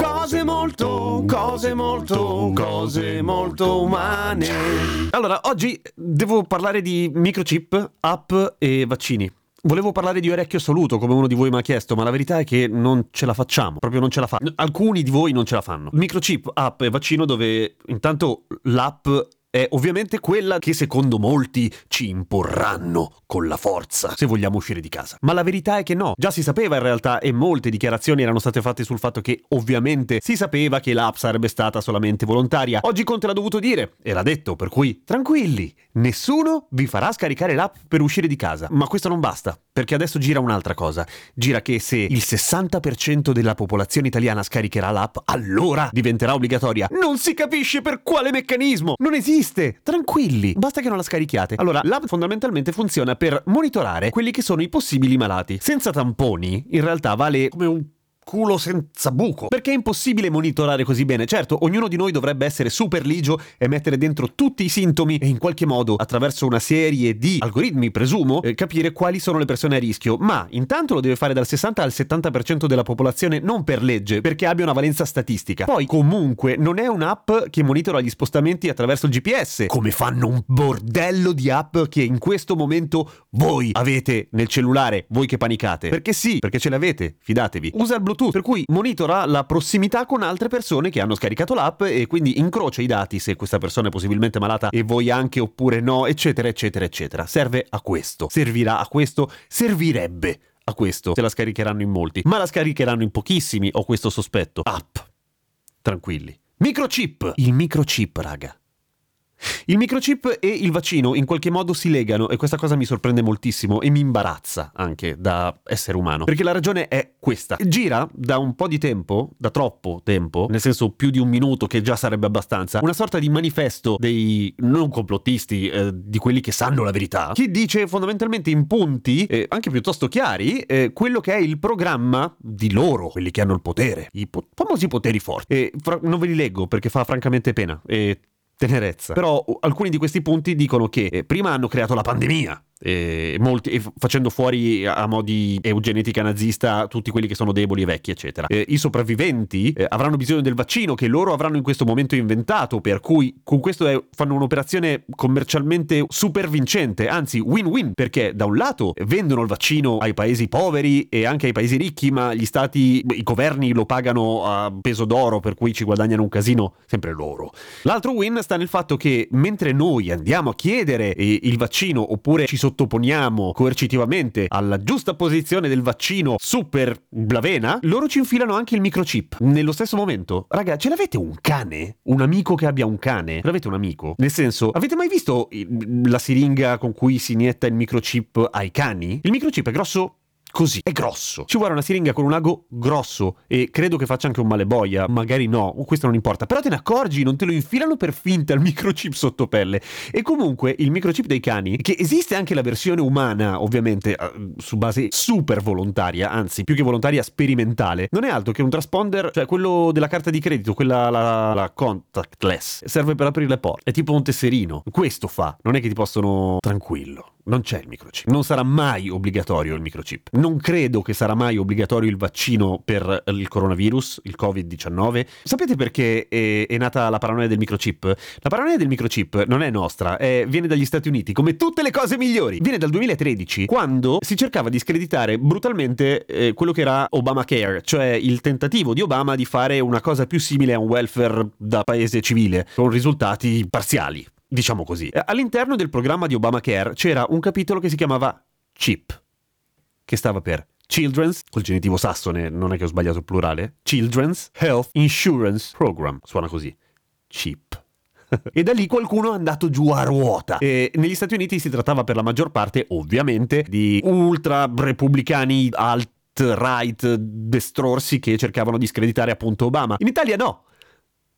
Cose molto umane. Allora, oggi devo parlare di microchip, app e vaccini. Volevo parlare di orecchio assoluto, come uno di voi mi ha chiesto, ma la verità è che non ce la facciamo, proprio non ce la fa. Alcuni di voi non ce la fanno. Microchip, app e vaccino, dove intanto l'app è ovviamente quella che secondo molti ci imporranno con la forza se vogliamo uscire di casa. Ma la verità è che no, già si sapeva in realtà, e molte dichiarazioni erano state fatte sul fatto che ovviamente si sapeva che l'app sarebbe stata solamente volontaria. Oggi Conte l'ha dovuto dire e l'ha detto, per cui tranquilli, nessuno vi farà scaricare l'app per uscire di casa. Ma questo non basta, perché adesso gira un'altra cosa. Gira che se il 60% della popolazione italiana scaricherà l'app, allora diventerà obbligatoria. Non si capisce per quale meccanismo, non esiste. Tranquilli, basta che non la scarichiate. Allora, l'app fondamentalmente funziona per monitorare quelli che sono i possibili malati. Senza tamponi, in realtà vale come un culo senza buco, perché è impossibile monitorare così bene. Certo, ognuno di noi dovrebbe essere super ligio e mettere dentro tutti i sintomi e in qualche modo, attraverso una serie di algoritmi, presumo, capire quali sono le persone a rischio. Ma intanto lo deve fare dal 60 al 70% della popolazione, non per legge, perché abbia una valenza statistica. Poi comunque non è un'app che monitora gli spostamenti attraverso il GPS, come fanno un bordello di app che in questo momento voi avete nel cellulare, voi che panicate. Perché sì, perché ce l'avete, fidatevi. Usa il Bluetooth, per cui monitora la prossimità con altre persone che hanno scaricato l'app e quindi incrocia i dati se questa persona è possibilmente malata e voi anche oppure no, eccetera, eccetera, eccetera. Serve a questo, servirà a questo, servirebbe a questo. Se la scaricheranno in molti, ma la scaricheranno in pochissimi, ho questo sospetto. App, tranquilli. Microchip, il microchip, raga. Il microchip e il vaccino in qualche modo si legano e questa cosa mi sorprende moltissimo e mi imbarazza anche da essere umano, perché la ragione è questa. Gira da un po' di tempo, da troppo tempo, nel senso più di un minuto che già sarebbe abbastanza, una sorta di manifesto dei non complottisti, di quelli che sanno la verità, che dice fondamentalmente in punti anche piuttosto chiari quello che è il programma di loro, quelli che hanno il potere, i famosi poteri forti. Non ve li leggo perché fa francamente pena e tenerezza. Però alcuni di questi punti dicono che prima hanno creato la pandemia, molti, facendo fuori a mo' di eugenetica nazista tutti quelli che sono deboli e vecchi, eccetera. I sopravviventi avranno bisogno del vaccino che loro avranno in questo momento inventato, per cui con questo fanno un'operazione commercialmente super vincente, anzi win-win, perché da un lato vendono il vaccino ai paesi poveri e anche ai paesi ricchi, ma gli stati, i governi lo pagano a peso d'oro, per cui ci guadagnano un casino sempre loro. L'altro win sta nel fatto che mentre noi andiamo a chiedere il vaccino oppure ci sottoponiamo coercitivamente alla giusta posizione del vaccino super blavena, loro ci infilano anche il microchip nello stesso momento. Raga, ce l'avete un cane? Un amico che abbia un cane? Ce l'avete un amico? Nel senso, avete mai visto la siringa con cui si inietta il microchip ai cani? Il microchip è grosso così, è grosso. Ci vuole una siringa con un ago grosso e credo che faccia anche un male boia, magari no, questo non importa, però te ne accorgi, non te lo infilano per finta il microchip sotto pelle. E comunque il microchip dei cani, che esiste anche la versione umana ovviamente su base super volontaria, anzi più che volontaria sperimentale, non è altro che un transponder, cioè quello della carta di credito, quella la contactless, serve per aprire le porte, è tipo un tesserino, questo fa, non è che ti possono, tranquillo. Non c'è il microchip. Non sarà mai obbligatorio il microchip. Non credo che sarà mai obbligatorio il vaccino per il coronavirus, il Covid-19. Sapete perché è nata la paranoia del microchip? La paranoia del microchip non è nostra, viene dagli Stati Uniti, come tutte le cose migliori. Viene dal 2013, quando si cercava di screditare brutalmente quello che era Obamacare, cioè il tentativo di Obama di fare una cosa più simile a un welfare da paese civile, con risultati parziali. Diciamo così. All'interno del programma di Obamacare c'era un capitolo che si chiamava CHIP, che stava per Children's, col genitivo sassone, non è che ho sbagliato il plurale, Children's Health Insurance Program, suona così, CHIP. E da lì qualcuno è andato giù a ruota. E negli Stati Uniti si trattava per la maggior parte, ovviamente, di ultra repubblicani alt-right destrorsi che cercavano di screditare appunto Obama. In Italia no,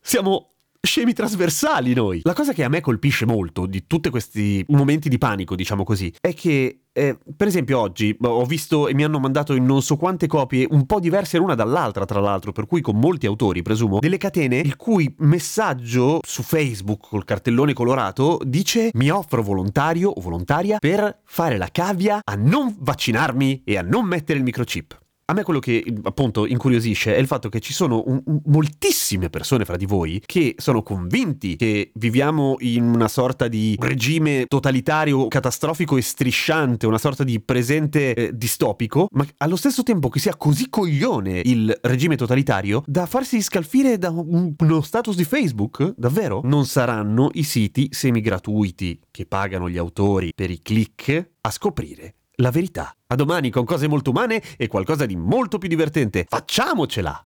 siamo scemi trasversali noi. La cosa che a me colpisce molto di tutti questi momenti di panico, diciamo così, è che per esempio oggi ho visto e mi hanno mandato in non so quante copie un po' diverse l'una dall'altra, tra l'altro, per cui con molti autori, presumo, delle catene il cui messaggio su Facebook col cartellone colorato dice: mi offro volontario o volontaria per fare la cavia a non vaccinarmi e a non mettere il microchip. A me quello che appunto incuriosisce è il fatto che ci sono moltissime persone fra di voi che sono convinti che viviamo in una sorta di regime totalitario, catastrofico e strisciante, una sorta di presente distopico, ma allo stesso tempo che sia così coglione il regime totalitario da farsi scalfire da uno status di Facebook? Davvero? Non saranno i siti semigratuiti che pagano gli autori per i click a scoprire la verità. A domani con cose molto umane e qualcosa di molto più divertente. Facciamocela!